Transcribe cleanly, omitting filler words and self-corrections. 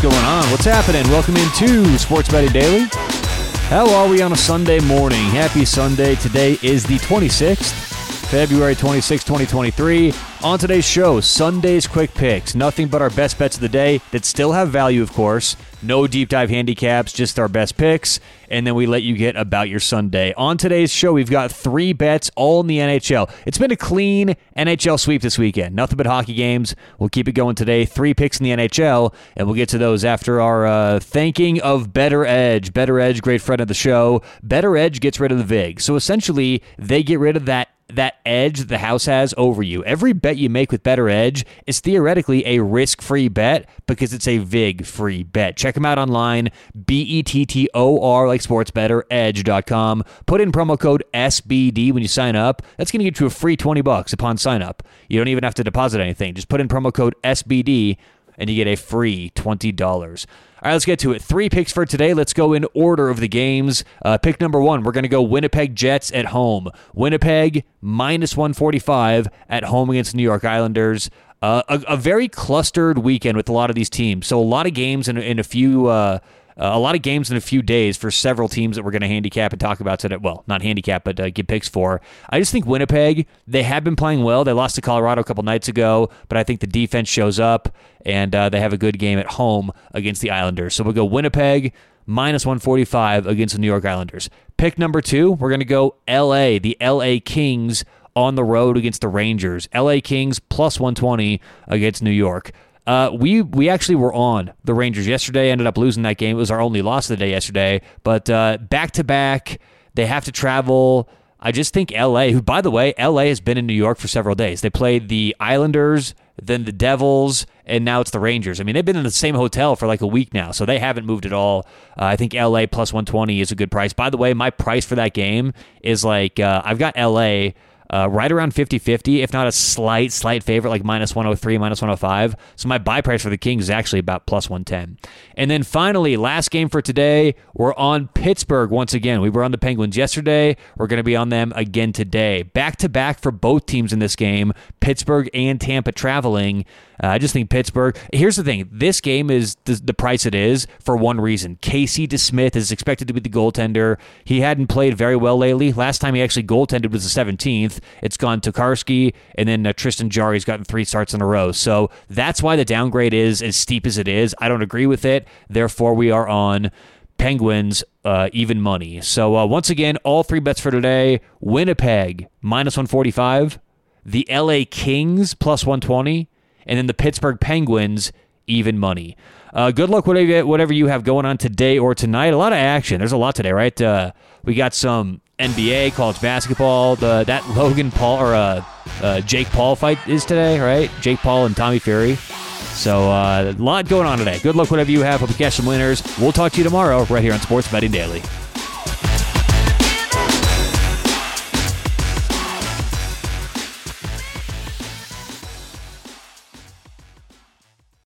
What's going on? What's happening? Welcome into Sports Betting Daily. How are we on a Sunday morning? Happy Sunday. Today is the 26th, February 26, 2023. On today's show, Sunday's quick picks. Nothing but our best bets of the day that still have value, of course. No deep dive handicaps, just our best picks. And then we let you get about your Sunday. On today's show, we've got three bets all in the NHL. It's been a clean NHL sweep this weekend. Nothing but hockey games. We'll keep it going today. Three picks in the NHL, and we'll get to those after our thanking of Better Edge. Better Edge, great friend of the show. Better Edge gets rid of the VIG. So essentially, they get rid of that edge the house has over you. Every bet you make with Better Edge is theoretically a risk-free bet because it's a VIG-free bet. Check them out online, BETTOR, like sports, betteredge.com. Put in promo code SBD when you sign up. That's going to get you a free $20 upon sign up. You don't even have to deposit anything. Just put in promo code SBD and you get a free $20. All right, let's get to it. Three picks for today. Let's go in order of the games. Pick number one, we're going to go Winnipeg Jets at home. Winnipeg, minus 145 at home against New York Islanders. A very clustered weekend with a lot of these teams. So a lot of games in a few days for several teams that we're going to handicap and talk about today. Well, not handicap, but give picks for. I just think Winnipeg, they have been playing well. They lost to Colorado a couple nights ago, but I think the defense shows up, and they have a good game at home against the Islanders. So we'll go Winnipeg, minus 145 against the New York Islanders. Pick number two, we're going to go L.A., the L.A. Kings on the road against the Rangers. L.A. Kings, plus 120 against New York. We actually were on the Rangers yesterday, ended up losing that game. It was our only loss of the day yesterday, but back-to-back, they have to travel. I just think L.A., who, by the way, L.A. has been in New York for several days. They played the Islanders, then the Devils, and now it's the Rangers. I mean, they've been in the same hotel for like a week now, so they haven't moved at all. I think L.A. plus 120 is a good price. By the way, my price for that game is like I've got L.A., right around 50-50, if not a slight favorite, like minus 103, minus 105. So my buy price for the Kings is actually about plus 110. And then finally, last game for today, we're on Pittsburgh once again. We were on the Penguins yesterday. We're going to be on them again today. Back-to-back for both teams in this game, Pittsburgh and Tampa traveling. I just think Pittsburgh. Here's the thing. This game is the price it is for one reason. Casey DeSmith is expected to be the goaltender. He hadn't played very well lately. Last time he actually goaltended was the 17th. It's gone Tokarski, and then Tristan Jarry's gotten three starts in a row. So that's why the downgrade is as steep as it is. I don't agree with it. Therefore, we are on Penguins even money. So once again, all three bets for today. Winnipeg, minus 145. The LA Kings, plus 120. And then the Pittsburgh Penguins, even money. Good luck whatever you have going on today or tonight. A lot of action. There's a lot today, right? We got some NBA, college basketball. That Logan Paul or Jake Paul fight is today, right? Jake Paul and Tommy Fury. So a lot going on today. Good luck whatever you have. Hope you catch some winners. We'll talk to you tomorrow right here on Sports Betting Daily.